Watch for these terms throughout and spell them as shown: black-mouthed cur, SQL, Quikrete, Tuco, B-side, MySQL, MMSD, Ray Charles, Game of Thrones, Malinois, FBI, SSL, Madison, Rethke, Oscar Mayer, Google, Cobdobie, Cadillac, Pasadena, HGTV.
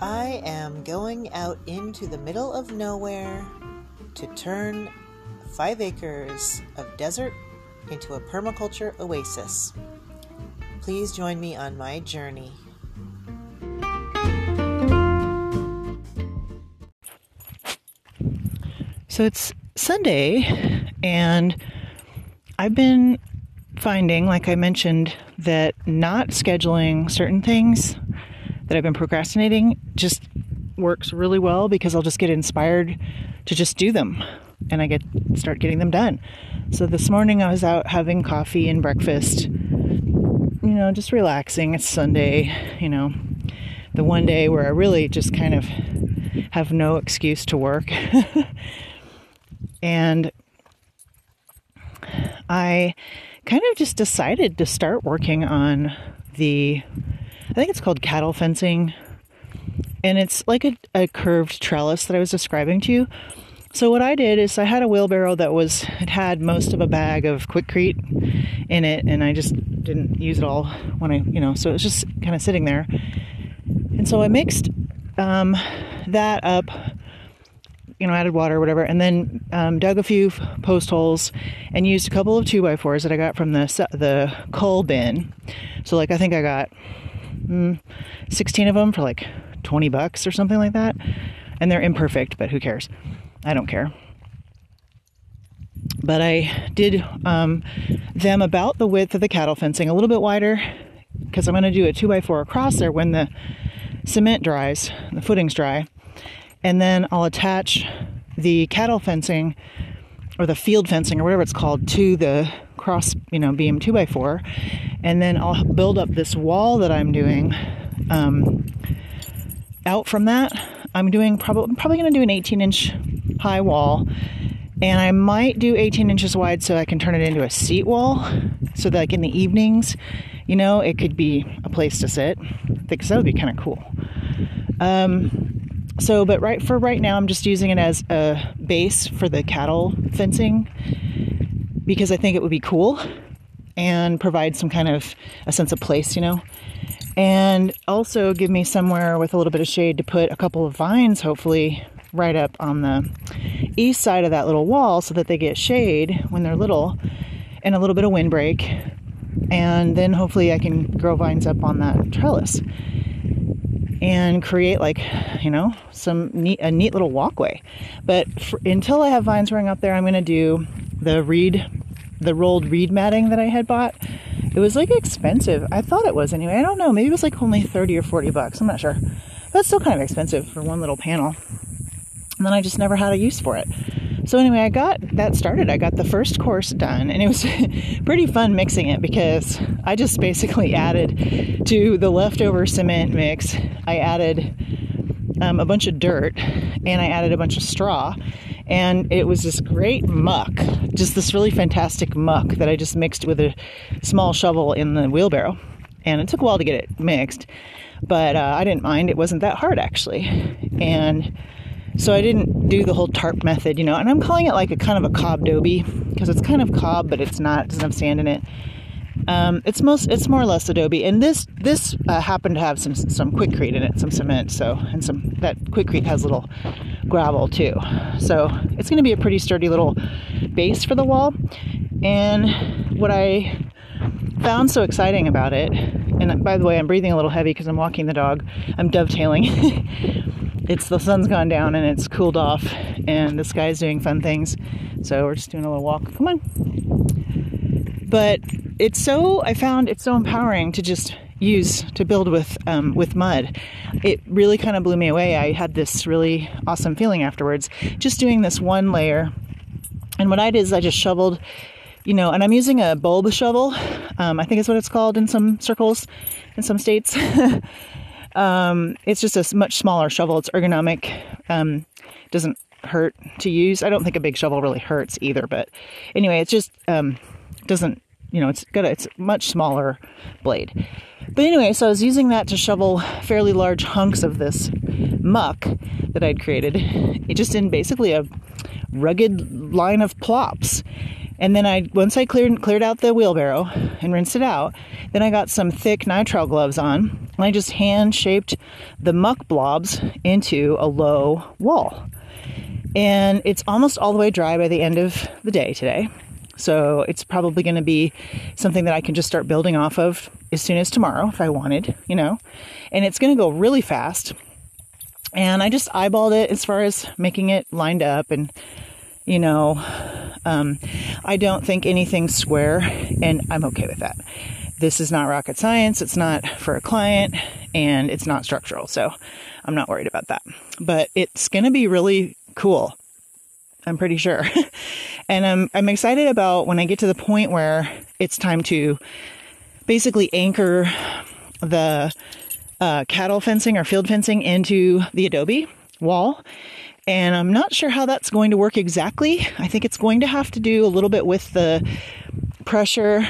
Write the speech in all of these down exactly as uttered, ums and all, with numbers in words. I am going out into the middle of nowhere to turn five acres of desert into a permaculture oasis. Please join me on my journey. So it's Sunday, and I've been finding, like I mentioned, that not scheduling certain things that I've been procrastinating just works really well, because I'll just get inspired to just do them, and I get start getting them done. So this morning I was out having coffee and breakfast, you know, just relaxing. It's Sunday, you know, the one day where I really just kind of have no excuse to work. And I kind of just decided to start working on the, I think it's called cattle fencing, and it's like a, a curved trellis that I was describing to you. So what I did is I had a wheelbarrow that was, it had most of a bag of Quikrete in it, and I just didn't use it all when I, you know, so it was just kind of sitting there. And so I mixed um, that up, you know, added water or whatever, and then um, dug a few post holes and used a couple of two by fours that I got from the the coal bin. So like, I think I got mm, sixteen of them for like twenty bucks or something like that. And they're imperfect, but who cares? I don't care. But I did um, them about the width of the cattle fencing, a little bit wider, because I'm going to do a two by four across there when the cement dries, the footings dry. And then I'll attach the cattle fencing, or the field fencing, or whatever it's called, to the cross, you know, beam two by four. And then I'll build up this wall that I'm doing. Um, out from that, I'm doing probably, probably going to do an eighteen inch high wall, and I might do eighteen inches wide so I can turn it into a seat wall, so that like in the evenings, you know, it could be a place to sit, because that would be kind of cool. Um, So, but right for right now, I'm just using it as a base for the cattle fencing, because I think it would be cool and provide some kind of a sense of place, you know, and also give me somewhere with a little bit of shade to put a couple of vines, hopefully right up on the east side of that little wall, so that they get shade when they're little and a little bit of windbreak. And then hopefully I can grow vines up on that trellis and create, like, you know, some neat, a neat little walkway. But for, until I have vines growing up there, I'm going to do the reed, the rolled reed matting that I had bought. It was like expensive. I thought it was anyway. I don't know. Maybe it was like only thirty or forty bucks. I'm not sure. That's still kind of expensive for one little panel. And then I just never had a use for it. So anyway, I got that started. I got the first course done, and it was pretty fun mixing it, because I just basically added to the leftover cement mix. I added um, a bunch of dirt, and I added a bunch of straw, and it was this great muck, just this really fantastic muck that I just mixed with a small shovel in the wheelbarrow. And it took a while to get it mixed, but uh, I didn't mind. It wasn't that hard, actually. And so I didn't do the whole tarp method, you know, and I'm calling it like a kind of a cob doby, because it's kind of cob, but it's not, it doesn't have sand in it. Um, it's most, it's more or less adobe. And this, this uh, happened to have some, some Quikrete in it, some cement. So, and some, that Quikrete has little gravel too. So it's going to be a pretty sturdy little base for the wall. And what I found so exciting about it, and by the way, I'm breathing a little heavy because I'm walking the dog, I'm dovetailing. It's the sun's gone down and it's cooled off, and the sky's doing fun things. So we're just doing a little walk. Come on. But it's so, I found it's so empowering to just use, to build with, um, with mud. It really kind of blew me away. I had this really awesome feeling afterwards, just doing this one layer. And what I did is I just shoveled, you know, and I'm using a bulb shovel. Um, I think is what it's called in some circles, in some states. Um, it's just a much smaller shovel. It's ergonomic, um, doesn't hurt to use. I don't think a big shovel really hurts either, but anyway, it's just, um, doesn't, you know, it's got a, it's a much smaller blade. But anyway, so I was using that to shovel fairly large hunks of this muck that I'd created. It just in basically a rugged line of plops. And then I, once I cleared, cleared out the wheelbarrow and rinsed it out, then I got some thick nitrile gloves on. And I just hand-shaped the muck blobs into a low wall. And it's almost all the way dry by the end of the day today. So it's probably going to be something that I can just start building off of as soon as tomorrow if I wanted, you know. And it's going to go really fast. And I just eyeballed it as far as making it lined up. And, you know, um, I don't think anything's square, and I'm okay with that. This is not rocket science. It's not for a client, and it's not structural. So I'm not worried about that. But it's going to be really cool, I'm pretty sure. And I'm, I'm excited about when I get to the point where it's time to basically anchor the uh, cattle fencing or field fencing into the adobe wall. And I'm not sure how that's going to work exactly. I think it's going to have to do a little bit with the pressure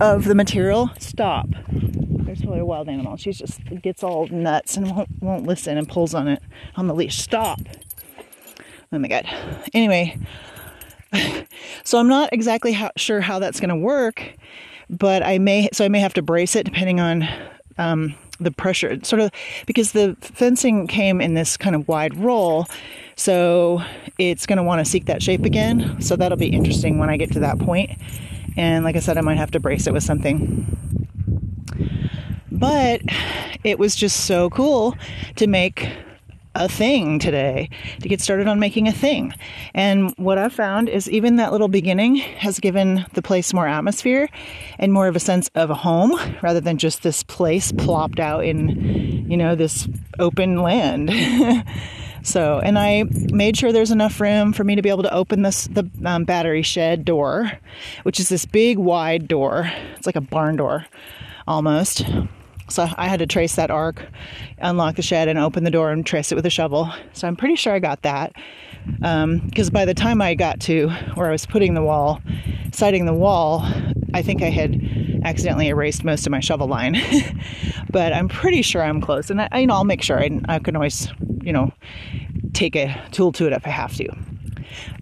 of the material. Stop. There's probably a wild animal. She just gets all nuts and won't, won't listen and pulls on it on the leash. Stop. Oh my God. Anyway, so I'm not exactly how, sure how that's going to work, but I may, so I may have to brace it depending on, um, the pressure sort of, because the fencing came in this kind of wide roll. So it's going to want to seek that shape again. So that'll be interesting when I get to that point. And like I said, I might have to brace it with something. But it was just so cool to make a thing today, to get started on making a thing. And what I found is even that little beginning has given the place more atmosphere and more of a sense of a home rather than just this place plopped out in, you know, this open land. So, and I made sure there's enough room for me to be able to open this, the um, battery shed door, which is this big wide door. It's like a barn door almost. So I had to trace that arc, unlock the shed, and open the door and trace it with a shovel. So I'm pretty sure I got that. Um, 'cause by the time I got to where I was putting the wall, sighting the wall, I think I had accidentally erased most of my shovel line. But I'm pretty sure I'm close. And I, you know, I'll make sure. I, I can always, you know, take a tool to it if I have to.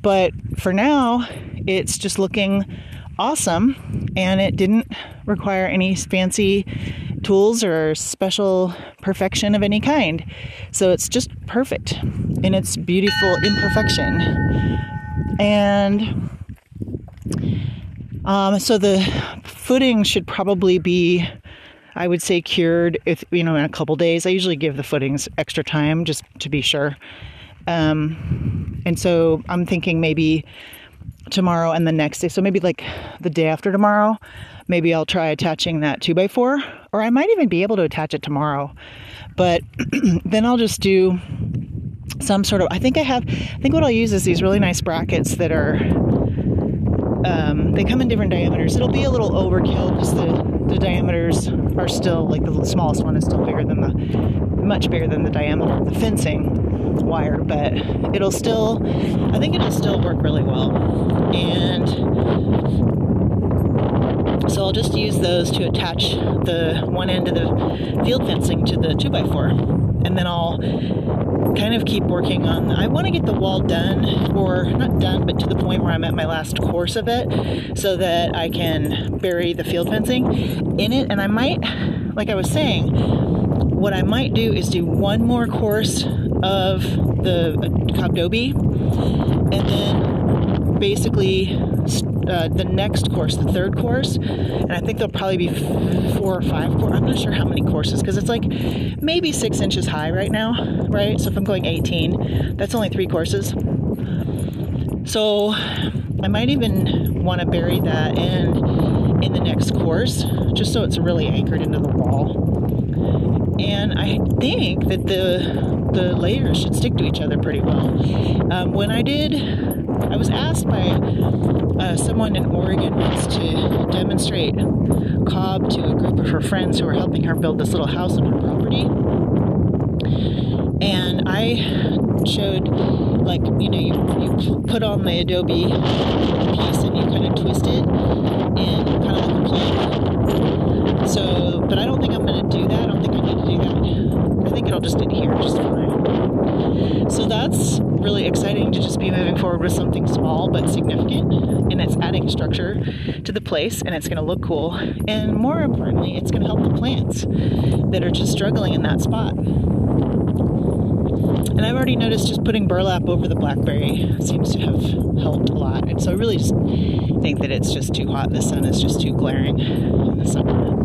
But for now, it's just looking awesome. And it didn't require any fancy tools or special perfection of any kind. So it's just perfect in its beautiful imperfection. And um, so the footing should probably be, I would say, cured if, you know, in a couple days. I usually give the footings extra time just to be sure. Um, and so I'm thinking maybe tomorrow and the next day. So maybe like the day after tomorrow, maybe I'll try attaching that two by four, or I might even be able to attach it tomorrow, but then I'll just do some sort of, I think I have, I think what I'll use is these really nice brackets that are, um, they come in different diameters. It'll be a little overkill because the, the diameters are still, like the smallest one is still bigger than the, much bigger than the diameter of the fencing wire, but it'll still, I think it'll still work really well. And so I'll just use those to attach the one end of the field fencing to the two by four. And then I'll kind of keep working on, I want to get the wall done, or not done, but to the point where I'm at my last course of it so that I can bury the field fencing in it. And I might, like I was saying, what I might do is do one more course of the Cobdobe, and then basically uh, the next course, the third course, and I think there'll probably be f four or five, four, I'm not sure how many courses, because it's like maybe six inches high right now, right? So if I'm going eighteen, that's only three courses. So I might even want to bury that in, in the next course, just so it's really anchored into the wall. And I think that the the layers should stick to each other pretty well. Um, when I did, I was asked by uh, someone in Oregon once to demonstrate cob to a group of her friends who were helping her build this little house on her property. And I showed, like, you know, you, you put on the adobe piece and you kind of twist it and kind of like a plug. So, but I don't think I'm going to do that. I don't think I need to do that. I think it'll just adhere just fine. So that's really exciting to just be moving forward with something small but significant, and it's adding structure to the place, and it's going to look cool, and more importantly, it's going to help the plants that are just struggling in that spot. And I've already noticed just putting burlap over the blackberry seems to have helped a lot. And so I really just think that it's just too hot. The sun is just too glaring in the summer.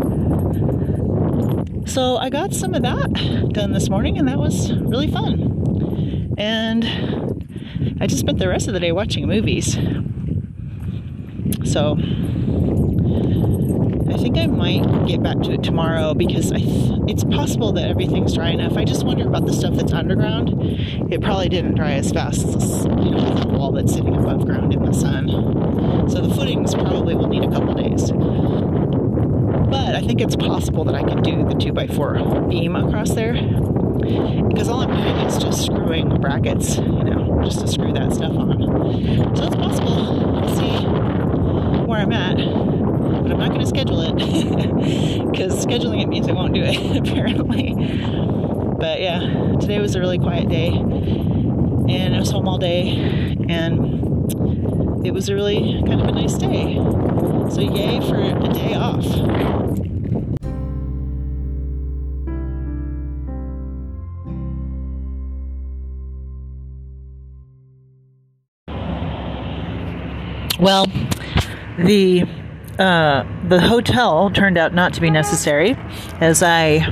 So I got some of that done this morning, and that was really fun. And I just spent the rest of the day watching movies. So I think I might get back to it tomorrow, because I th it's possible that everything's dry enough. I just wonder about the stuff that's underground. It probably didn't dry as fast as this, you know, the wall that's sitting above ground in the sun. So the footings probably will need a couple days. But I think it's possible that I can do the two by four beam across there, because all I'm doing is just screwing brackets, you know, just to screw that stuff on. So it's possible. I'll see where I'm at. But I'm not going to schedule it, because scheduling it means I won't do it, apparently. But yeah, today was a really quiet day, and I was home all day, and it was a really kind of a nice day. So yay for a day off. Well, the Uh, the hotel turned out not to be necessary, as I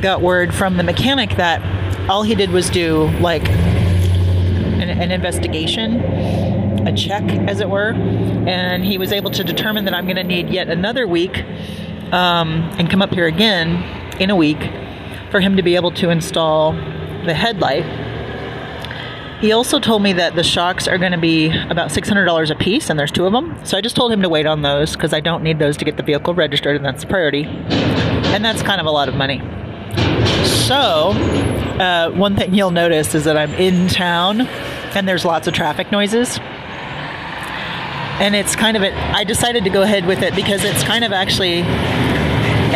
got word from the mechanic that all he did was do like an, an investigation, a check as it were, and he was able to determine that I'm going to need yet another week um, and come up here again in a week for him to be able to install the headlight. He also told me that the shocks are going to be about six hundred dollars a piece, and there's two of them. So I just told him to wait on those, because I don't need those to get the vehicle registered, and that's a priority. And that's kind of a lot of money. So uh, one thing you'll notice is that I'm in town, and there's lots of traffic noises. And it's kind of a, I decided to go ahead with it because it's kind of actually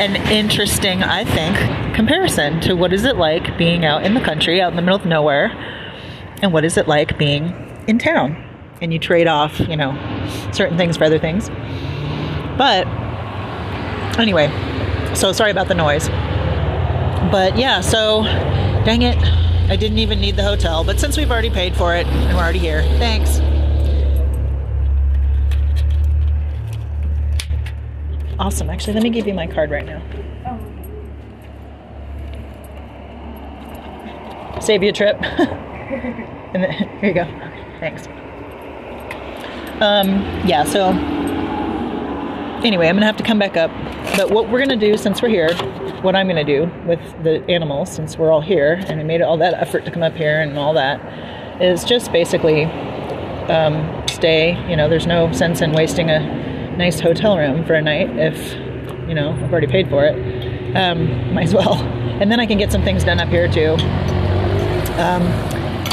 an interesting, I think, comparison to what is it like being out in the country, out in the middle of nowhere. And what is it like being in town? And you trade off, you know, certain things for other things. But anyway, so sorry about the noise. But yeah, so dang it, I didn't even need the hotel. But since we've already paid for it and we're already here, thanks. Awesome. Actually, let me give you my card right now. Oh. Save you a trip. And then, here you go. Thanks. Um, yeah, so anyway, I'm going to have to come back up. But what we're going to do since we're here, what I'm going to do with the animals, since we're all here and I made all that effort to come up here and all that, is just basically um, stay. You know, there's no sense in wasting a nice hotel room for a night if, you know, I've already paid for it. Um, might as well. And then I can get some things done up here too. Um,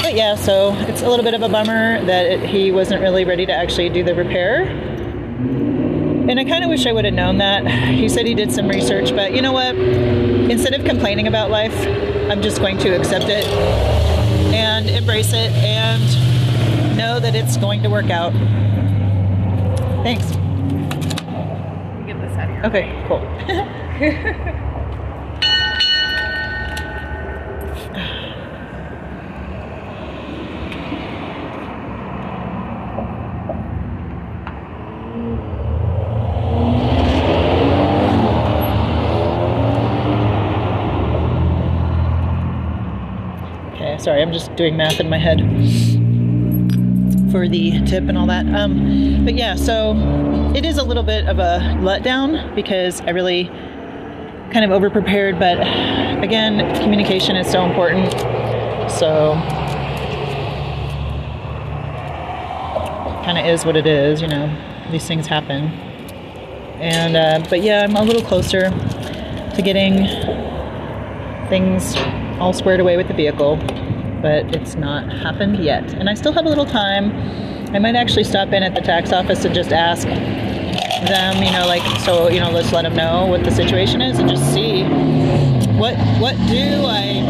but yeah, so it's a little bit of a bummer that it, he wasn't really ready to actually do the repair. And I kind of wish I would have known that. He said he did some research, but you know what? Instead of complaining about life, I'm just going to accept it and embrace it and know that it's going to work out. Thanks. Get this out of here. Okay, cool. Sorry, I'm just doing math in my head for the tip and all that. Um, but yeah, so it is a little bit of a letdown because I really kind of over-prepared. But again, communication is so important. So kind of is what it is, you know, these things happen. And, uh, but yeah, I'm a little closer to getting things all squared away with the vehicle. But it's not happened yet. And I still have a little time. I might actually stop in at the tax office and just ask them, you know, like, so, you know, let's let them know what the situation is and just see what, what do I,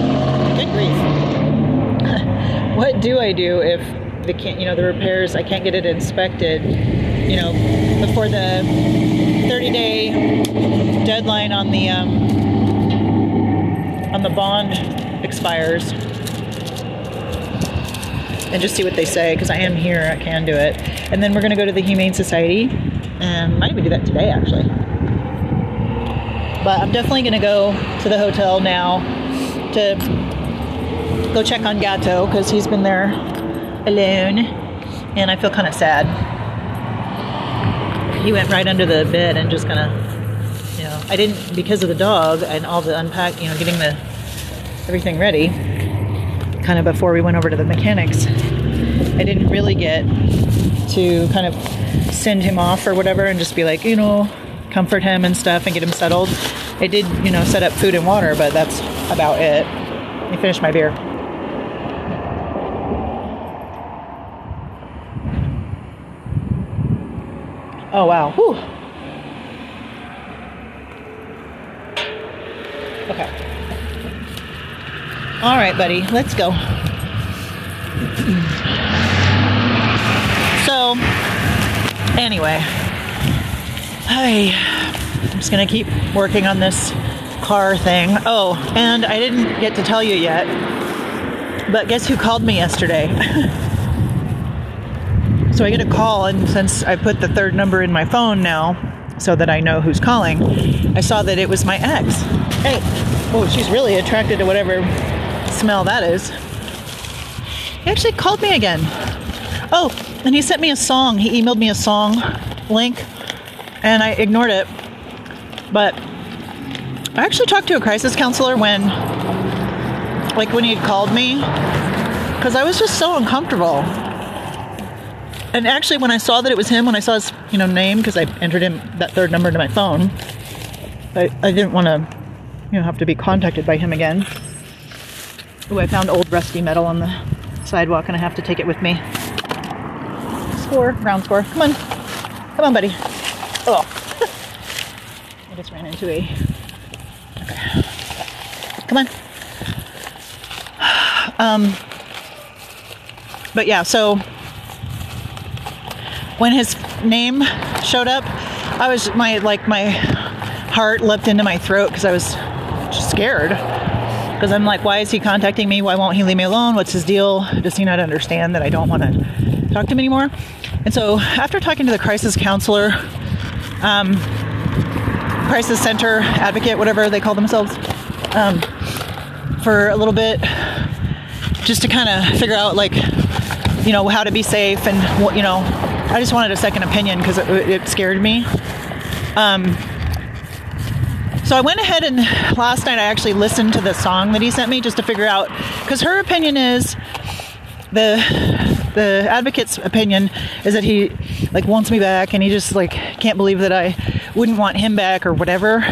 good grief. what do I do if the can't, you know, the repairs, I can't get it inspected, you know, before the thirty day deadline on the um, on the bond expires, and just see what they say, because I am here, I can do it. And then we're gonna go to the Humane Society, and might even do that today actually. But I'm definitely gonna go to the hotel now to go check on Gato, because he's been there alone, and I feel kind of sad. He went right under the bed and just kind of, you know, I didn't, because of the dog and all the unpack, you know, getting the everything ready, kind of before we went over to the mechanics, I didn't really get to kind of send him off or whatever and just be like, you know, comfort him and stuff and get him settled. I did, you know, set up food and water, but that's about it. Let me finish my beer. Oh, wow. Whew. Okay. All right, buddy. Let's go. So, anyway. Hi. I'm just going to keep working on this car thing. Oh, and I didn't get to tell you yet, but guess who called me yesterday? So I get a call, and since I put the third number in my phone now so that I know who's calling, I saw that it was my ex. Hey, oh, she's really attracted to whatever smell that is. He actually called me again. Oh, and he sent me a song. He emailed me a song link, and I ignored it. But I actually talked to a crisis counselor when, like when he had called me, because I was just so uncomfortable. And actually, when I saw that it was him, when I saw his, you know, name, because I entered him that third number into my phone, I, I didn't want to, you know, have to be contacted by him again. Ooh, I found old rusty metal on the sidewalk, and I have to take it with me. Score, ground score. Come on, come on, buddy. Oh, I just ran into a. Okay. Come on. Um. But yeah, so. When his name showed up, I was, my, like, my heart leapt into my throat because I was scared. Because I'm like, why is he contacting me? Why won't he leave me alone? What's his deal? Does he not understand that I don't want to talk to him anymore? And so after talking to the crisis counselor, um, crisis center advocate, whatever they call themselves, um, for a little bit, just to kind of figure out, like, you know, how to be safe and what, you know, I just wanted a second opinion because it, it scared me. Um, so I went ahead and last night I actually listened to the song that he sent me just to figure out, because her opinion is, the the advocate's opinion is that he like wants me back and he just like can't believe that I wouldn't want him back or whatever.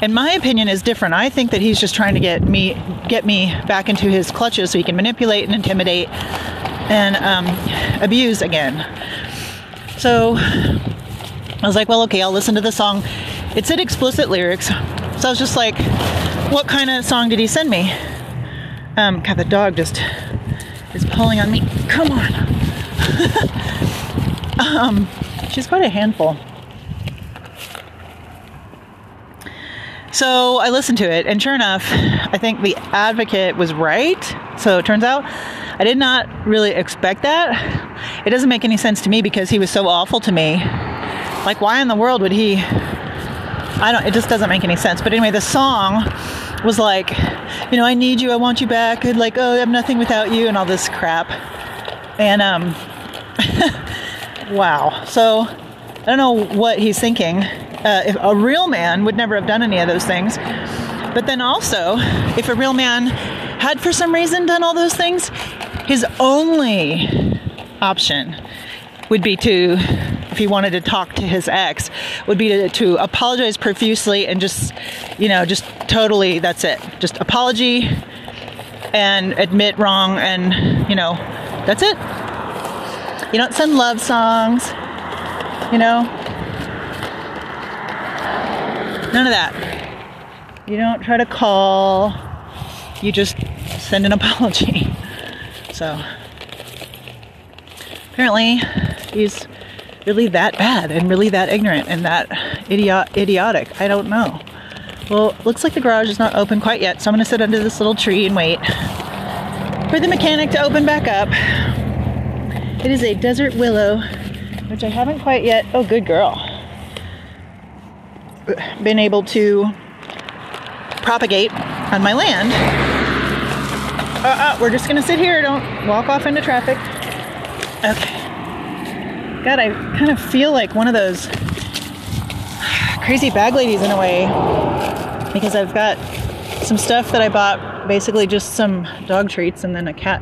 And my opinion is different. I think that he's just trying to get me get me back into his clutches so he can manipulate and intimidate and um, abuse again. So I was like, well, okay, I'll listen to the song. It said explicit lyrics. So I was just like, what kind of song did he send me? Um, God, the dog just is pulling on me. Come on. um, she's quite a handful. So I listened to it, and sure enough, I think the advocate was right. So it turns out I did not really expect that. It doesn't make any sense to me because he was so awful to me. Like, why in the world would he? I don't, it just doesn't make any sense. But anyway, the song was like, you know, I need you, I want you back. And like, oh, I'm nothing without you and all this crap. And, um, wow. So I don't know what he's thinking. Uh, if a real man would never have done any of those things. But then also, if a real man had for some reason done all those things, his only option would be to, if he wanted to talk to his ex, would be to, to apologize profusely and just, you know, just totally, that's it. Just apology and admit wrong and, you know, that's it. You don't send love songs, you know. None of that. You don't try to call. You just send an apology. So apparently he's really that bad and really that ignorant and that idiot, idiotic. I don't know. Well, looks like the garage is not open quite yet, so I'm gonna sit under this little tree and wait for the mechanic to open back up. It is a desert willow, which I haven't quite yet, oh good girl, been able to propagate on my land. Uh-uh, we're just gonna sit here, don't walk off into traffic. Okay. God, I kind of feel like one of those crazy bag ladies in a way, because I've got some stuff that I bought, basically just some dog treats and then a cat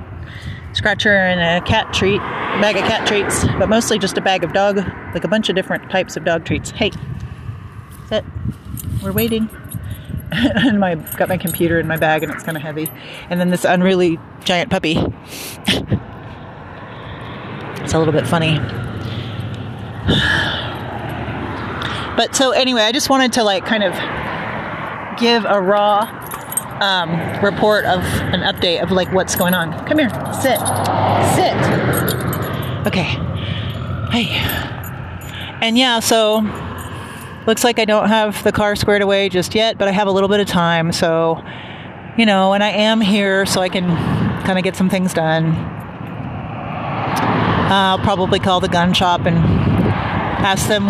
scratcher and a cat treat, a bag of cat treats, but mostly just a bag of dog, like a bunch of different types of dog treats. Hey, sit, we're waiting. And my got my computer in my bag and it's kind of heavy. And then this unruly giant puppy. It's a little bit funny. But so anyway, I just wanted to like kind of give a raw um, report of an update of like what's going on. Come here, sit, sit. Okay, hey. And yeah, so looks like I don't have the car squared away just yet, but I have a little bit of time. So, you know, and I am here so I can kind of get some things done. Uh, I'll probably call the gun shop and ask them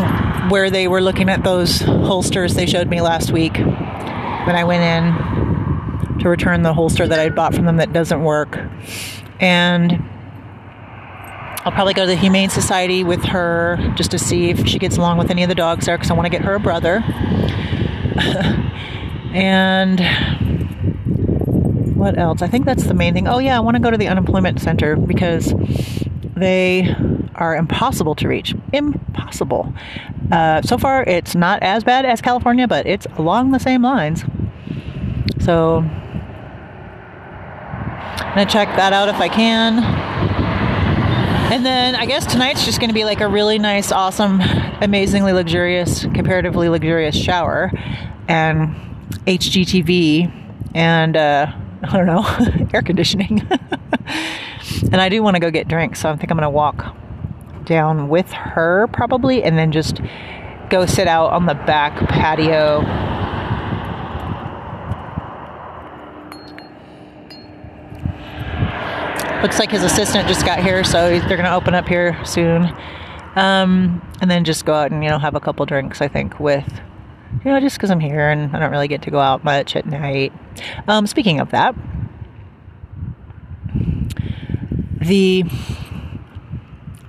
where they were looking at those holsters they showed me last week. When I went in to return the holster that I bought from them that doesn't work. And I'll probably go to the Humane Society with her just to see if she gets along with any of the dogs there, because I want to get her a brother. And what else? I think that's the main thing. Oh yeah, I want to go to the unemployment center because they are impossible to reach. Impossible. Uh, so far, it's not as bad as California, but it's along the same lines. So I'm going to check that out if I can. And then I guess tonight's just going to be like a really nice, awesome, amazingly luxurious, comparatively luxurious shower and H G T V and, uh, I don't know, air conditioning. And I do want to go get drinks, so I think I'm going to walk down with her probably and then just go sit out on the back patio. Looks like his assistant just got here, so they're gonna open up here soon. Um, and then just go out and, you know, have a couple drinks, I think, with, you know, just because I'm here and I don't really get to go out much at night. Um, speaking of that, the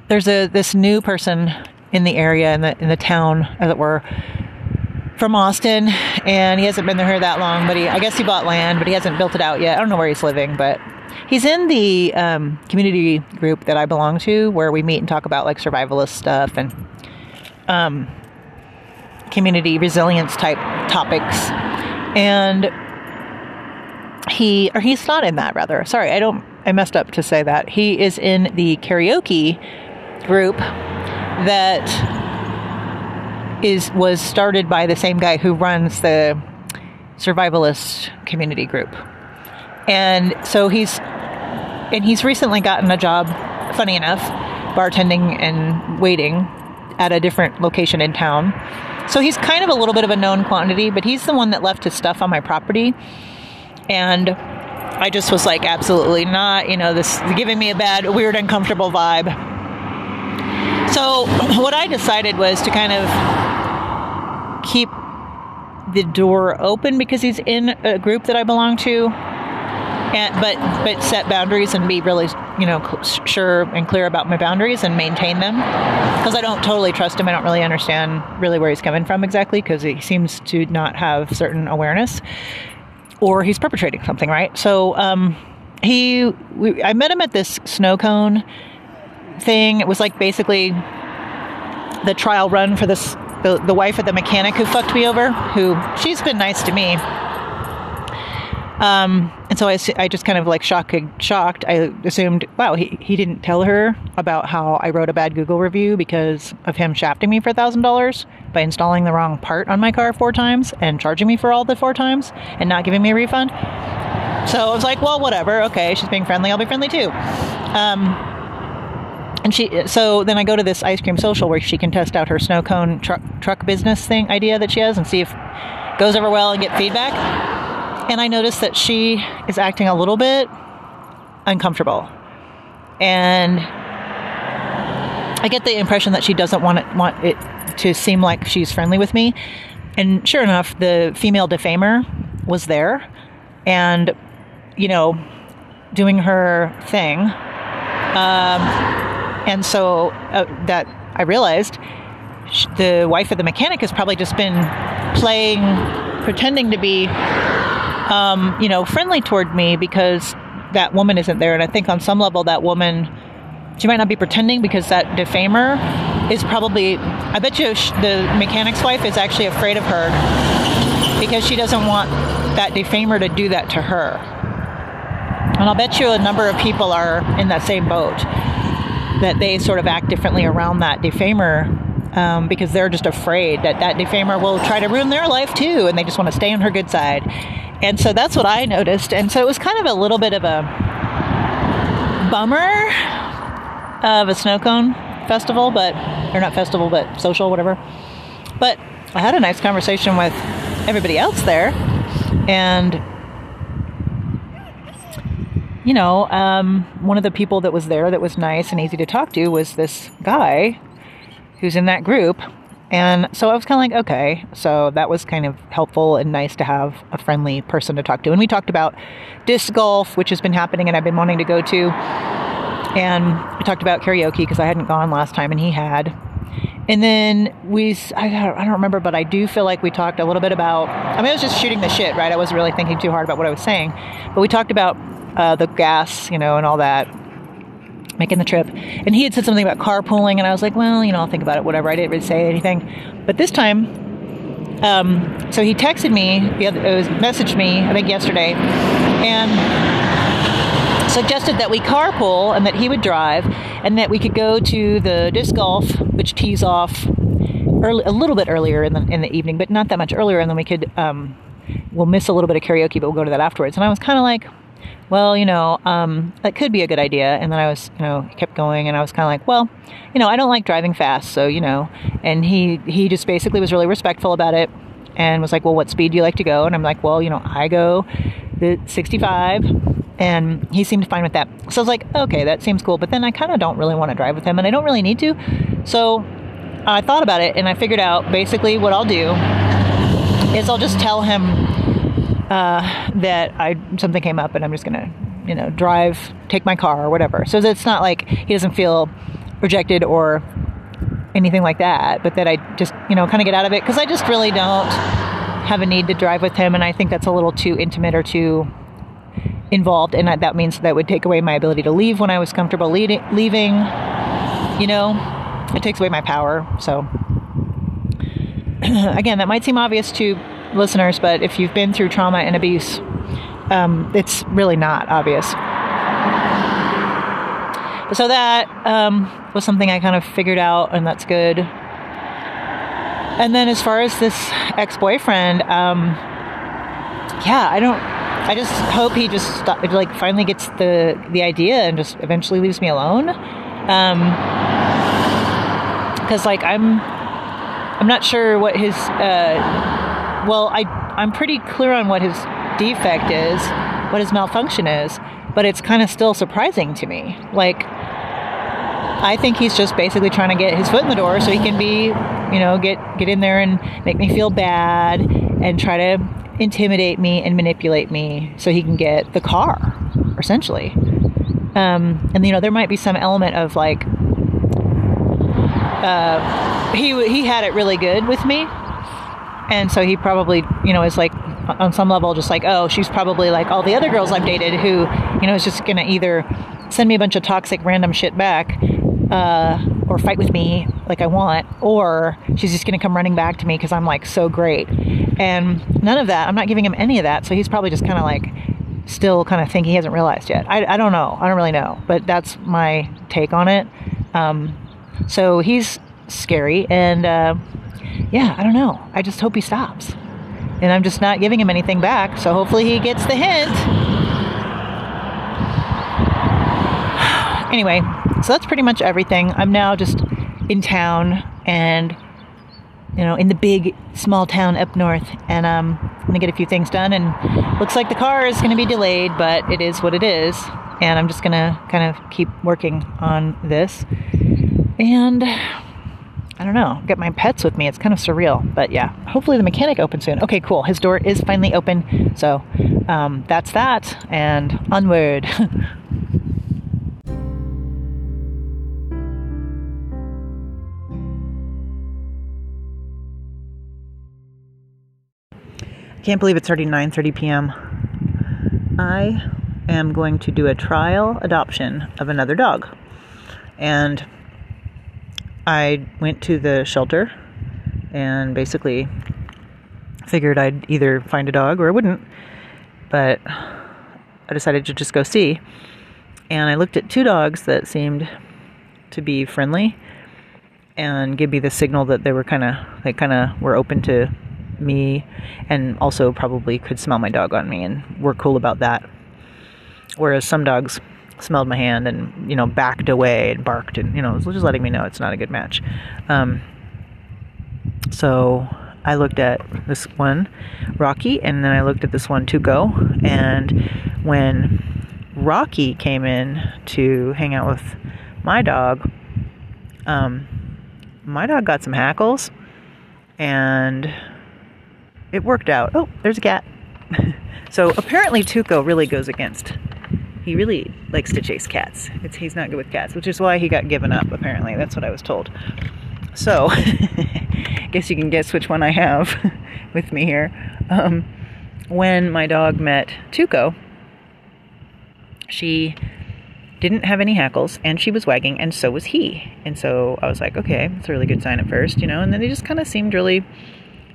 There's a this new person in the area, in the in the town, as it were, from Austin, and he hasn't been there here that long, but he, I guess he bought land, but he hasn't built it out yet. I don't know where he's living, but he's in the um, community group that I belong to, where we meet and talk about like survivalist stuff and um, community resilience type topics. And he, or he's not in that rather. Sorry, I don't, I messed up to say that. He is in the karaoke group that is was started by the same guy who runs the survivalist community group. And so he's and he's recently gotten a job, funny enough, bartending and waiting at a different location in town. So he's kind of a little bit of a known quantity, but he's the one that left his stuff on my property. And I just was like, absolutely not, you know, this giving me a bad, weird, uncomfortable vibe. So what I decided was to kind of keep the door open because he's in a group that I belong to, and, but, but set boundaries and be really, you know, cl- sure and clear about my boundaries and maintain them, because I don't totally trust him. I don't really understand really where he's coming from exactly, because he seems to not have certain awareness, or he's perpetrating something, right? So um, he, we, I met him at this snow cone thing. It was like basically the trial run for this, the, the wife of the mechanic who fucked me over, who, she's been nice to me. Um, and so I, I just kind of like shocked, shocked. I assumed, wow, he, he didn't tell her about how I wrote a bad Google review because of him shafting me for one thousand dollars by installing the wrong part on my car four times and charging me for all the four times and not giving me a refund. So I was like, well, whatever. Okay, she's being friendly. I'll be friendly too. Um, and she, so then I go to this ice cream social where she can test out her snow cone truck, truck business thing idea that she has and see if it goes over well and get feedback. And I noticed that she is acting a little bit uncomfortable. And I get the impression that she doesn't want it, want it to seem like she's friendly with me. And sure enough, the female defamer was there and, you know, doing her thing. Um, and so uh, that I realized sh- the wife of the mechanic has probably just been playing, pretending to be, um, you know, friendly toward me because that woman isn't there. And I think on some level that woman... she might not be pretending because that defamer is probably, I bet you the mechanic's wife is actually afraid of her because she doesn't want that defamer to do that to her. And I'll bet you a number of people are in that same boat, that they sort of act differently around that defamer um, because they're just afraid that that defamer will try to ruin their life too, and they just want to stay on her good side. And so that's what I noticed. And so it was kind of a little bit of a bummer of a snow cone festival, but or not festival, but social, whatever. But I had a nice conversation with everybody else there, and you know, um, one of the people that was there that was nice and easy to talk to was this guy who's in that group, and so I was kind of like, okay, so that was kind of helpful and nice to have a friendly person to talk to. And we talked about disc golf, which has been happening, and I've been wanting to go to. And we talked about karaoke because I hadn't gone last time and he had. And then we, I don't remember, but I do feel like we talked a little bit about, I mean, I was just shooting the shit, right? I wasn't really thinking too hard about what I was saying. But we talked about uh, the gas, you know, and all that, making the trip. And he had said something about carpooling, and I was like, well, you know, I'll think about it, whatever. I didn't really say anything. But this time, um, so he texted me, the other, it was messaged me, I think yesterday, and suggested that we carpool and that he would drive and that we could go to the disc golf, which tees off early, a little bit earlier in the in the evening, but not that much earlier. And then we could, um, we'll miss a little bit of karaoke, but we'll go to that afterwards. And I was kind of like, well, you know, um, that could be a good idea. And then I was, you know, kept going, and I was kind of like, well, you know, I don't like driving fast. So, you know, and he, he just basically was really respectful about it and was like, well, what speed do you like to go? And I'm like, well, you know, I go the sixty-five. And he seemed fine with that. So I was like, okay, that seems cool. But then I kind of don't really want to drive with him, and I don't really need to. So I thought about it, and I figured out basically what I'll do is I'll just tell him uh, that I something came up, and I'm just going to, you know, drive, take my car or whatever. So that it's not like he doesn't feel rejected or anything like that, but that I just, you know, kind of get out of it. Because I just really don't have a need to drive with him, and I think that's a little too intimate or too... involved, and that means that would take away my ability to leave when I was comfortable leading, leaving, you know, it takes away my power. So again, that might seem obvious to listeners, but if you've been through trauma and abuse, um, it's really not obvious. So that um, was something I kind of figured out, and that's good. And then as far as this ex-boyfriend, um, yeah, I don't I just hope he just stop, like finally gets the, the idea and just eventually leaves me alone. Um, cause like I'm, I'm not sure what his, uh, well, I, I'm pretty clear on what his defect is, what his malfunction is, but it's kind of still surprising to me. Like, I think he's just basically trying to get his foot in the door so he can be, you know, get, get in there and make me feel bad and try to intimidate me and manipulate me so he can get the car, essentially. Um, and you know, there might be some element of like, uh, he, he had it really good with me. And so he probably, you know, is like on some level, just like, oh, she's probably like all the other girls I've dated who, you know, is just going to either send me a bunch of toxic random shit back, uh, or fight with me like I want, or she's just going to come running back to me because I'm like so great. And none of that, I'm not giving him any of that. So he's probably just kind of like still kind of thinking he hasn't realized yet. I, I don't know. I don't really know, but that's my take on it. Um, so he's scary, and, uh, yeah, I don't know. I just hope he stops, and I'm just not giving him anything back. So hopefully he gets the hint. Anyway, so that's pretty much everything. I'm now just in town and, you know, in the big, small town up north. And um, I'm going to get a few things done. And looks like the car is going to be delayed, but it is what it is. And I'm just going to kind of keep working on this. And I don't know, get my pets with me. It's kind of surreal, but yeah, hopefully the mechanic opens soon. Okay, cool. His door is finally open. So um, that's that, and onward. I can't believe it's already nine thirty p.m. I am going to do a trial adoption of another dog. And I went to the shelter and basically figured I'd either find a dog or I wouldn't, but I decided to just go see. And I looked at two dogs that seemed to be friendly and give me the signal that they were kind of, they kind of were open to me and also probably could smell my dog on me and were cool about that. Whereas some dogs smelled my hand and, you know, backed away and barked and, you know, just letting me know it's not a good match. Um, so I looked at this one, Rocky, and then I looked at this one, Tuco. And when Rocky came in to hang out with my dog, um, my dog got some hackles and it worked out. Oh, there's a cat. So apparently Tuco really goes against. He really likes to chase cats. It's, he's not good with cats, which is why he got given up, apparently. That's what I was told. So, guess you can guess which one I have with me here. Um, when my dog met Tuco, she didn't have any hackles, and she was wagging, and so was he. And so I was like, okay, that's a really good sign at first, you know. And then they just kind of seemed really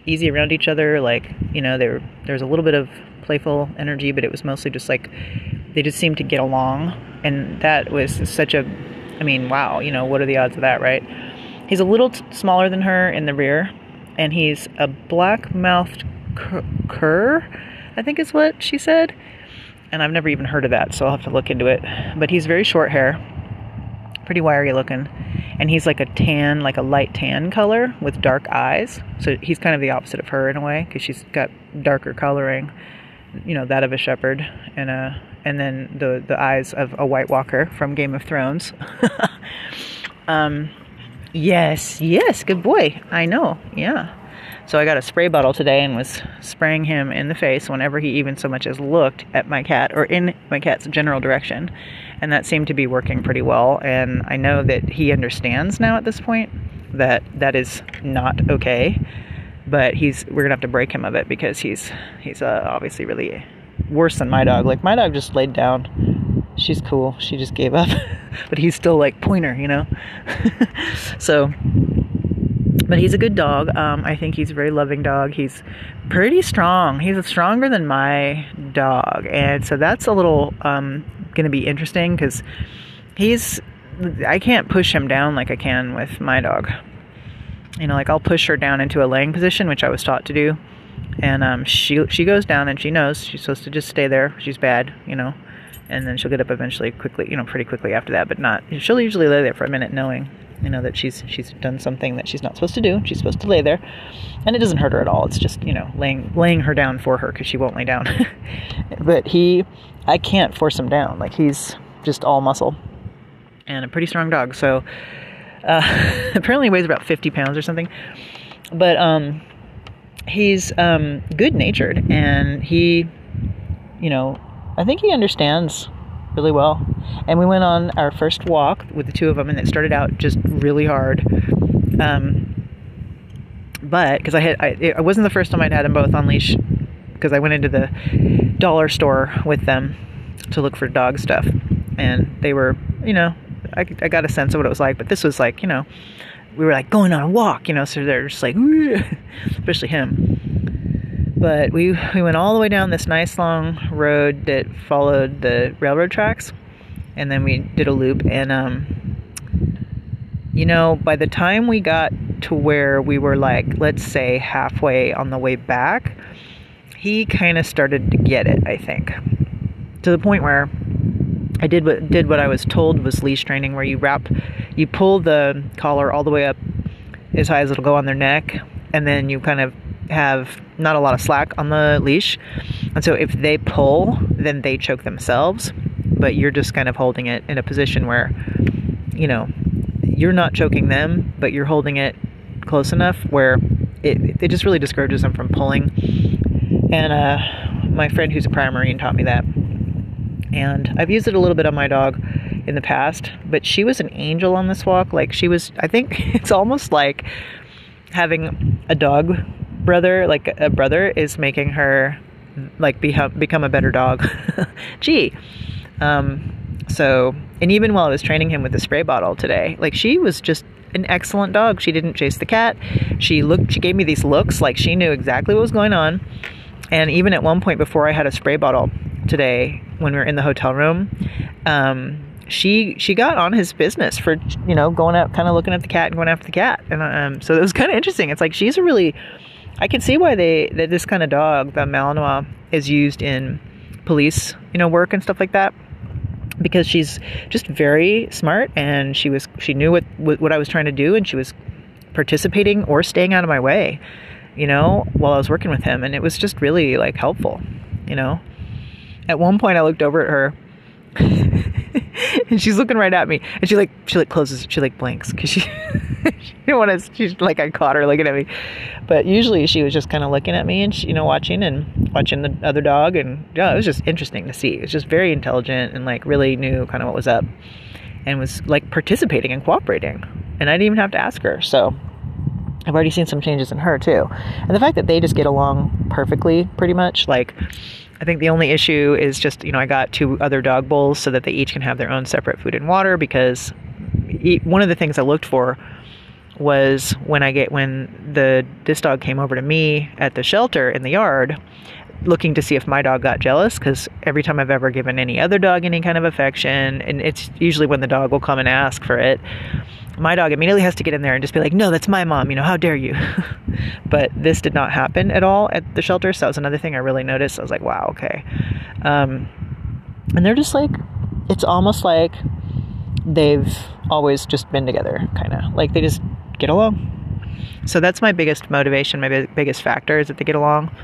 easy around each other. Like, you know, they were, there was a little bit of playful energy, but it was mostly just like, they just seemed to get along, and that was such a, I mean, wow, you know, what are the odds of that, right? He's a little t- smaller than her in the rear, and he's a black-mouthed cur, I think is what she said, and I've never even heard of that, so I'll have to look into it, but he's very short hair, pretty wiry looking, and he's like a tan, like a light tan color with dark eyes, so he's kind of the opposite of her in a way, because she's got darker coloring, you know, that of a shepherd, and a and then the, the eyes of a White Walker from Game of Thrones. um, yes, yes, good boy. I know, yeah. So I got a spray bottle today and was spraying him in the face whenever he even so much as looked at my cat or in my cat's general direction. And that seemed to be working pretty well. And I know that he understands now at this point that that is not okay. But he's we're going to have to break him of it because he's, he's uh, obviously really... worse than my dog. Like, my dog just laid down. She's cool. She just gave up. But he's still like pointer, you know? So, but he's a good dog. Um, I think he's a very loving dog. He's pretty strong. He's stronger than my dog. And so that's a little um, going to be interesting because he's, I can't push him down like I can with my dog. You know, like I'll push her down into a laying position, which I was taught to do. And um, she she goes down and she knows she's supposed to just stay there. She's bad, you know, and then she'll get up eventually quickly, you know, pretty quickly after that, but not. She'll usually lay there for a minute knowing, you know, that she's she's done something that she's not supposed to do. She's supposed to lay there, and it doesn't hurt her at all. It's just, you know, laying, laying her down for her because she won't lay down. But he, I can't force him down. Like, he's just all muscle and a pretty strong dog. So uh, apparently weighs about fifty pounds or something. But, um... he's um, good-natured, and he, you know, I think he understands really well. And we went on our first walk with the two of them, and it started out just really hard. Um, but because I had, I, it wasn't the first time I'd had them both on leash, because I went into the dollar store with them to look for dog stuff, and they were, you know, I, I got a sense of what it was like. But this was like, you know. We were like going on a walk, you know, so they're just like, especially him. But we, we went all the way down this nice long road that followed the railroad tracks. And then we did a loop. And, um, you know, by the time we got to where we were like, let's say halfway on the way back, he kind of started to get it, I think, to the point where I did what did what I was told was leash training, where you wrap, you pull the collar all the way up as high as it'll go on their neck, and then you kind of have not a lot of slack on the leash, and so if they pull, then they choke themselves, but you're just kind of holding it in a position where, you know, you're not choking them, but you're holding it close enough where it, it just really discourages them from pulling. And uh, my friend who's a prior Marine taught me that, and I've used it a little bit on my dog in the past, but she was an angel on this walk. Like, she was, I think it's almost like having a dog brother, like a brother is making her like be, become a better dog. Gee. Um, so, and even while I was training him with the spray bottle today, like, she was just an excellent dog. She didn't chase the cat. She looked, she gave me these looks like she knew exactly what was going on. And even at one point before I had a spray bottle today, when we were in the hotel room, um, she, she got on his business for, you know, going out, kind of looking at the cat and going after the cat. And, um, so it was kind of interesting. It's like, she's a really, I can see why they, that this kind of dog, the Malinois, is used in police, you know, work and stuff like that, because she's just very smart, and she was, she knew what, what I was trying to do, and she was participating or staying out of my way, you know, while I was working with him. And it was just really like helpful, you know. At one point I looked over at her and she's looking right at me, and she like, she like closes, she like blinks, cause she, she didn't want to, she's like, I caught her looking at me, but usually she was just kind of looking at me and she, you know, watching and watching the other dog. And yeah, it was just interesting to see. It was just very intelligent and like really knew kind of what was up, and was like participating and cooperating, and I didn't even have to ask her. So I've already seen some changes in her too. And the fact that they just get along perfectly, pretty much. Like, I think the only issue is just, you know, I got two other dog bowls so that they each can have their own separate food and water, because one of the things I looked for was when I get, when the, this dog came over to me at the shelter in the yard, looking to see if my dog got jealous. Cause every time I've ever given any other dog any kind of affection, and it's usually when the dog will come and ask for it, my dog immediately has to get in there and just be like, no, that's my mom, you know, how dare you? But this did not happen at all at the shelter. So that was another thing I really noticed. I was like, wow, okay. Um, and they're just like, it's almost like they've always just been together, kind of like they just get along. So that's my biggest motivation. My big, biggest factor is that they get along.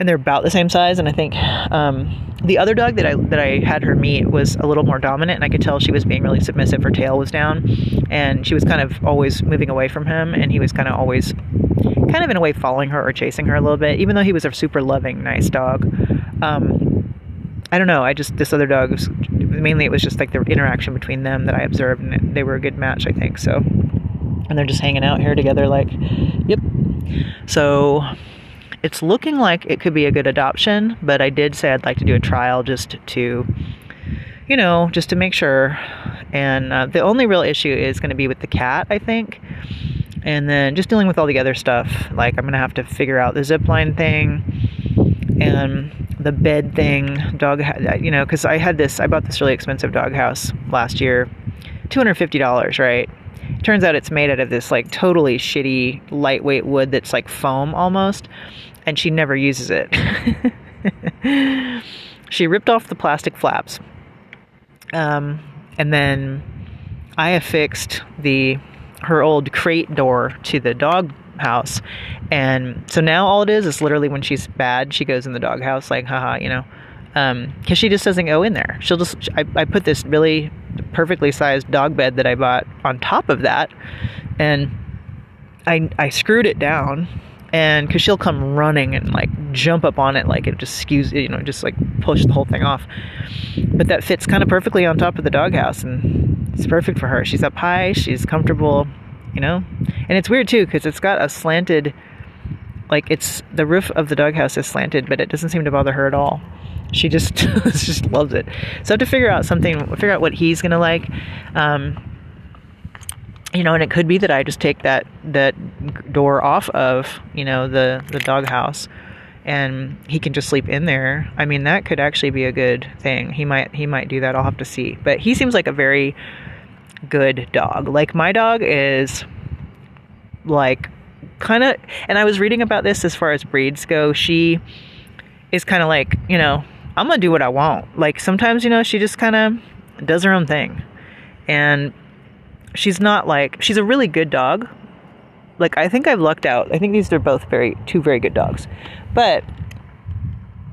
And they're about the same size. And I think um, the other dog that I that I had her meet was a little more dominant, and I could tell she was being really submissive. Her tail was down, and she was kind of always moving away from him, and he was kind of always, kind of in a way, following her or chasing her a little bit, even though he was a super loving, nice dog. Um, I don't know. I just, this other dog, was, mainly it was just like the interaction between them that I observed, and they were a good match, I think. So, and they're just hanging out here together, like, yep. So it's looking like it could be a good adoption, but I did say I'd like to do a trial just to, you know, just to make sure. And uh, the only real issue is going to be with the cat, I think. And then just dealing with all the other stuff. Like, I'm going to have to figure out the zipline thing and the bed thing, dog, you know, because I had this, I bought this really expensive dog house last year, two hundred fifty dollars, right? Turns out it's made out of this like totally shitty lightweight wood that's like foam almost, and she never uses it. She ripped off the plastic flaps, um, and then I affixed the her old crate door to the dog house, and so now all it is is literally when she's bad, she goes in the dog house like, haha, you know, um, because she just doesn't go in there. She'll just I, I put this really perfectly sized dog bed that I bought on top of that, and I I screwed it down, and cause she'll come running and like jump up on it, like it just skews, you know, just like push the whole thing off. But that fits kind of perfectly on top of the doghouse, and it's perfect for her. She's up high, she's comfortable, you know. And it's weird too, cause it's got a slanted, like it's the roof of the doghouse is slanted, but it doesn't seem to bother her at all. She just just loves it. So I have to figure out something, figure out what he's going to like. Um, you know, and it could be that I just take that, that door off of, you know, the, the doghouse, and he can just sleep in there. I mean, that could actually be a good thing. He might, he might do that. I'll have to see. But he seems like a very good dog. Like my dog is like kind of, and I was reading about this as far as breeds go. She is kind of like, you know, I'm gonna do what I want. Like, sometimes, you know, she just kind of does her own thing. And she's not like, she's a really good dog. Like, I think I've lucked out. I think these are both very, two very good dogs. But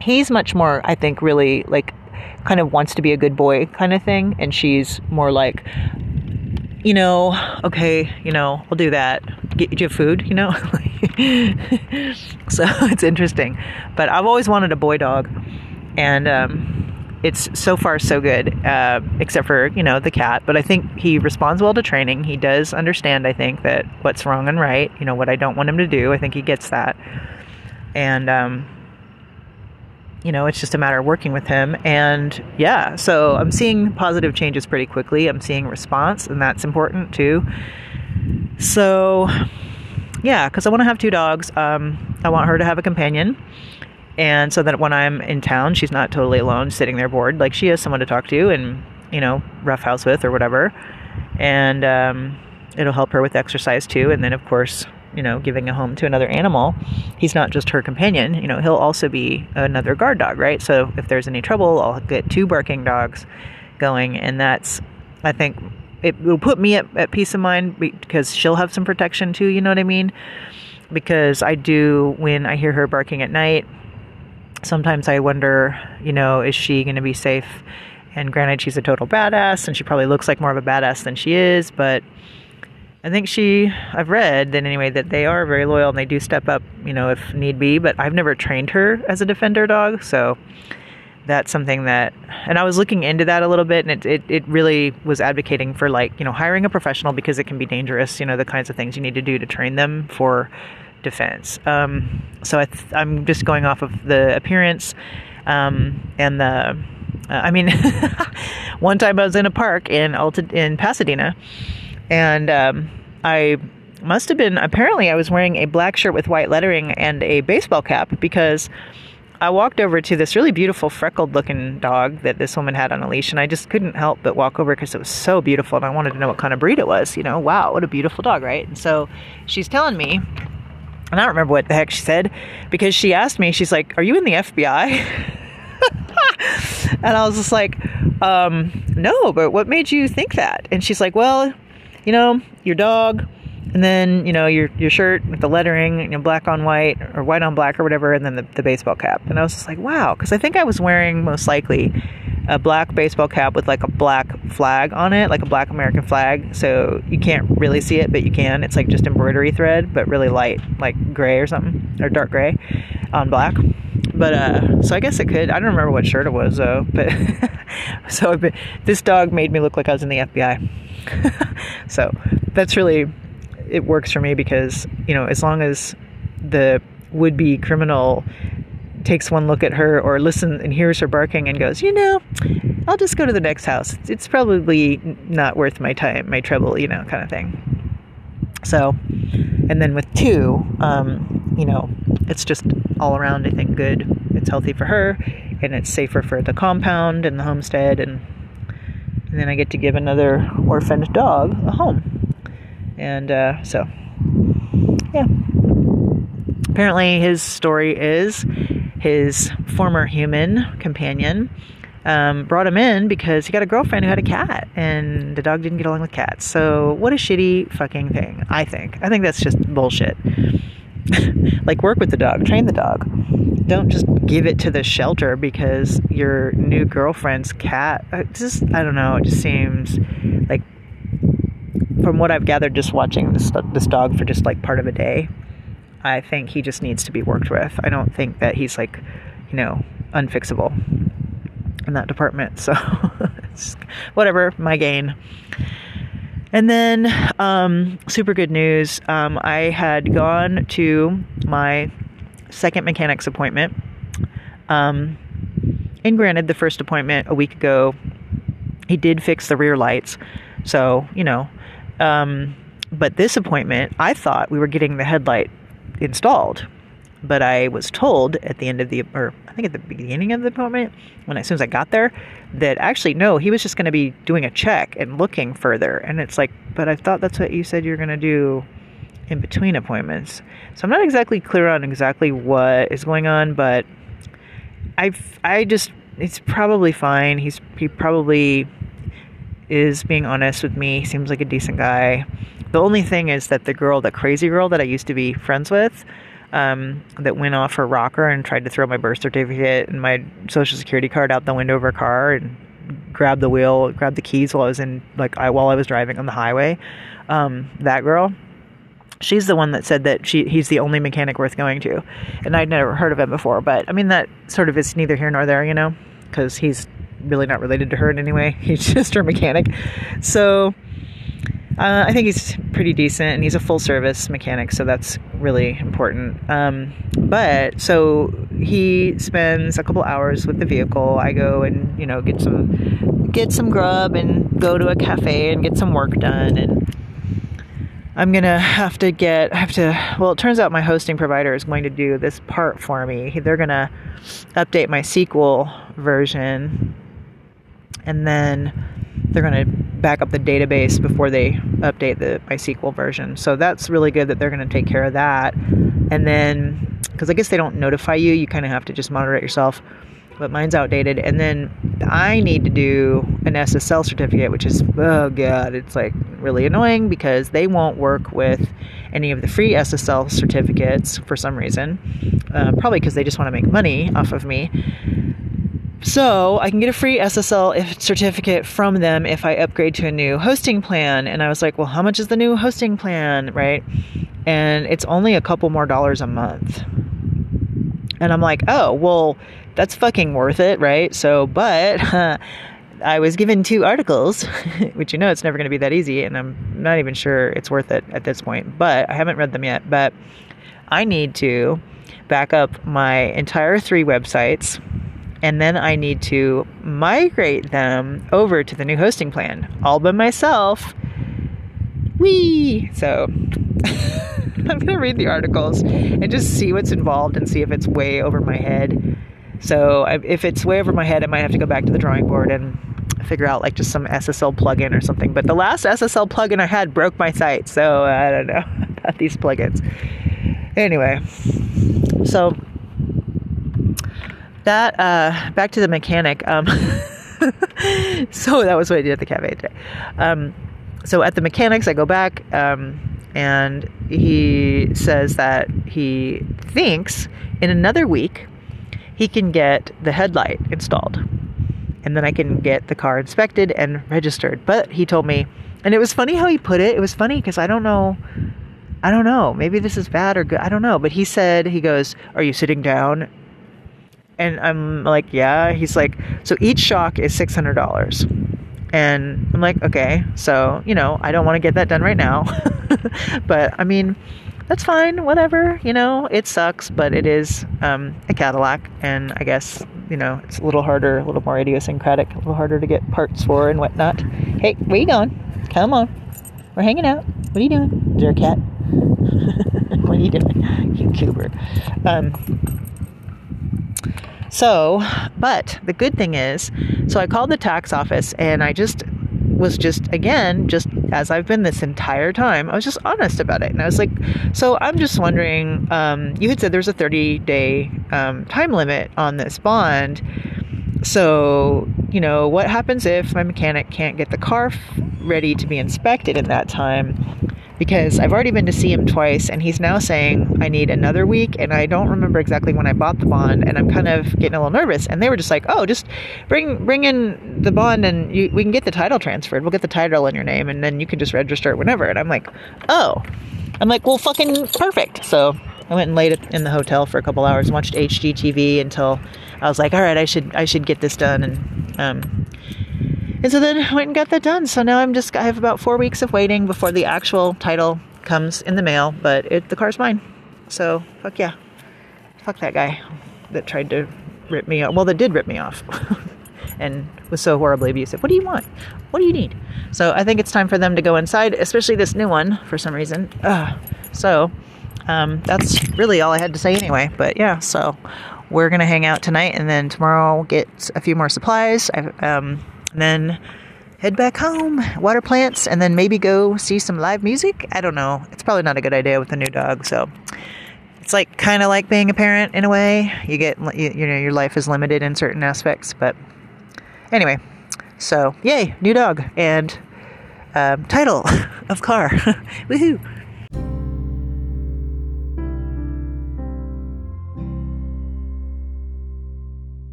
he's much more, I think, really, like, kind of wants to be a good boy kind of thing. And she's more like, you know, okay, you know, we'll do that. Get, do you have food, you know? So it's interesting. But I've always wanted a boy dog. And um, it's so far so good, uh, except for, you know, the cat. But I think he responds well to training. He does understand, I think, that what's wrong and right, you know, what I don't want him to do. I think he gets that. And, um, you know, it's just a matter of working with him. And yeah, so I'm seeing positive changes pretty quickly. I'm seeing response, and that's important too. So yeah, because I want to have two dogs. Um, I want her to have a companion. And so that when I'm in town, she's not totally alone sitting there bored. Like, she has someone to talk to and, you know, roughhouse with or whatever. And um, it'll help her with exercise too. And then, of course, you know, giving a home to another animal. He's not just her companion. You know, he'll also be another guard dog, right? So if there's any trouble, I'll get two barking dogs going. And that's, I think, it will put me at, at peace of mind, because she'll have some protection too. You know what I mean? Because I do, when I hear her barking at night, sometimes I wonder, you know, is she going to be safe? And granted, she's a total badass, and she probably looks like more of a badass than she is. But I think she, I've read that anyway, that they are very loyal, and they do step up, you know, if need be. But I've never trained her as a defender dog. So that's something that, and I was looking into that a little bit, and it, it, it really was advocating for, like, you know, hiring a professional, because it can be dangerous, you know, the kinds of things you need to do to train them for defense. Um, so I th- I'm just going off of the appearance, um, and the, uh, I mean, one time I was in a park in Alta- in Pasadena, and, um, I must have been, apparently I was wearing a black shirt with white lettering and a baseball cap, because I walked over to this really beautiful freckled looking dog that this woman had on a leash, and I just couldn't help but walk over because it was so beautiful, and I wanted to know what kind of breed it was, you know. Wow, what a beautiful dog, right? And so she's telling me, and I don't remember what the heck she said, because she asked me, she's like, are you in the F B I? And I was just like, um, no, but what made you think that? And she's like, well, you know, your dog, and then, you know, your your shirt with the lettering, you know, black on white, or white on black, or whatever, and then the, the baseball cap. And I was just like, wow, because I think I was wearing, most likely, a black baseball cap with like a black flag on it, like a black American flag. So you can't really see it, but you can. It's like just embroidery thread, but really light, like gray or something, or dark gray on black. But, uh, so I guess it could, I don't remember what shirt it was though, but so I've been, this dog made me look like I was in the F B I. So that's really, it works for me, because, you know, as long as the would-be criminal takes one look at her or listen and hears her barking and goes, you know, I'll just go to the next house. It's probably not worth my time, my trouble, you know, kind of thing. So, and then with two, um, you know, it's just all around, I think, good. It's healthy for her, and it's safer for the compound and the homestead. And, and then I get to give another orphaned dog a home. And, uh, so yeah, apparently his story is, his former human companion um, brought him in because he got a girlfriend who had a cat, and the dog didn't get along with cats. So what a shitty fucking thing, I think. I think that's just bullshit. Like, work with the dog, train the dog. Don't just give it to the shelter because your new girlfriend's cat, just, I don't know, it just seems like, from what I've gathered just watching this, this dog for just like part of a day, I think he just needs to be worked with. I don't think that he's, like, you know, unfixable in that department. So it's whatever, my gain. And then, um, super good news. Um, I had gone to my second mechanic's appointment. Um, and granted, the first appointment a week ago, he did fix the rear lights. So, you know, um, but this appointment, I thought we were getting the headlight installed, but I was told at the end of the, or I think at the beginning of the appointment, when as soon as I got there, that actually no, he was just going to be doing a check and looking further. And it's like, but I thought that's what you said you're going to do in between appointments. So I'm not exactly clear on exactly what is going on, but I I just it's probably fine. He's he probably is being honest with me. He seems like a decent guy. The only thing is that the girl, that crazy girl that I used to be friends with, um, that went off her rocker and tried to throw my birth certificate and my social security card out the window of her car and grabbed the wheel, grabbed the keys while I was in, like, I, while I was driving on the highway. Um, that girl, she's the one that said that she, he's the only mechanic worth going to. And I'd never heard of him before, but I mean, that sort of is neither here nor there, you know, cause he's really not related to her in any way. He's just her mechanic. So, Uh, I think he's pretty decent, and he's a full-service mechanic, so that's really important. Um, but, so, he spends a couple hours with the vehicle. I go and, you know, get some get some grub and go to a cafe and get some work done, and I'm going to have to get, I have to, well, it turns out my hosting provider is going to do this part for me. They're going to update my S Q L version, and then they're going to back up the database before they update the MySQL version. So that's really good that they're going to take care of that. And then, because I guess they don't notify you, you kind of have to just monitor it yourself. But mine's outdated. And then I need to do an S S L certificate, which is, oh God, it's like really annoying because they won't work with any of the free S S L certificates for some reason. Uh, probably because they just want to make money off of me. So I can get a free S S L certificate from them if I upgrade to a new hosting plan. And I was like, well, how much is the new hosting plan, right? And it's only a couple more dollars a month. And I'm like, oh, well, that's fucking worth it, right? So, but uh, I was given two articles, which, you know, it's never going to be that easy. And I'm not even sure it's worth it at this point. But I haven't read them yet. But I need to back up my entire three websites. And then I need to migrate them over to the new hosting plan all by myself. Whee! So I'm going to read the articles and just see what's involved and see if it's way over my head. So if it's way over my head, I might have to go back to the drawing board and figure out like just some S S L plugin or something. But the last S S L plugin I had broke my site. So I don't know about these plugins. Anyway, so that uh back to the mechanic. Um so that was what I did at the cafe today. Um so at the mechanic's I go back, um and he says that he thinks in another week he can get the headlight installed, and then I can get the car inspected and registered. But he told me, and it was funny how he put it it was funny because I don't know I don't know maybe this is bad or good, I don't know, but he said, he goes, "Are you sitting down?" And I'm like, yeah. He's like, so each shock is six hundred dollars. And I'm like, okay. So, you know, I don't want to get that done right now. But, I mean, that's fine. Whatever. You know, it sucks. But it is um, a Cadillac. And I guess, you know, it's a little harder, a little more idiosyncratic, a little harder to get parts for and whatnot. Hey, where you going? Come on. We're hanging out. What are you doing? Is there a cat? What are you doing? YouTuber. Um... So, but the good thing is, so I called the tax office and I just was just, again, just as I've been this entire time, I was just honest about it. And I was like, so I'm just wondering, um, you had said there's a thirty day um, time limit on this bond. So, you know, what happens if my mechanic can't get the car f- ready to be inspected in that time? Because I've already been to see him twice, and he's now saying I need another week, and I don't remember exactly when I bought the bond, and I'm kind of getting a little nervous. And they were just like, oh, just bring bring in the bond, and you, we can get the title transferred. We'll get the title in your name, and then you can just register it whenever. And I'm like, oh. I'm like, well, fucking perfect. So I went and laid in the hotel for a couple hours, watched H G T V until I was like, all right, I should I should get this done. And um And so then I went and got that done. So now I'm just, I have about four weeks of waiting before the actual title comes in the mail, but it, the car's mine. So fuck yeah. Fuck that guy that tried to rip me off. Well, that did rip me off and was so horribly abusive. What do you want? What do you need? So I think it's time for them to go inside, especially this new one for some reason. Ugh. So um, that's really all I had to say anyway, but yeah, so we're going to hang out tonight, and then tomorrow we'll get a few more supplies. I've, um, And then head back home, water plants, and then maybe go see some live music. I don't know. It's probably not a good idea with the new dog. So it's like kind of like being a parent in a way. You get, you, you know, your life is limited in certain aspects, but anyway. So yay, new dog and um, title of car. Woohoo!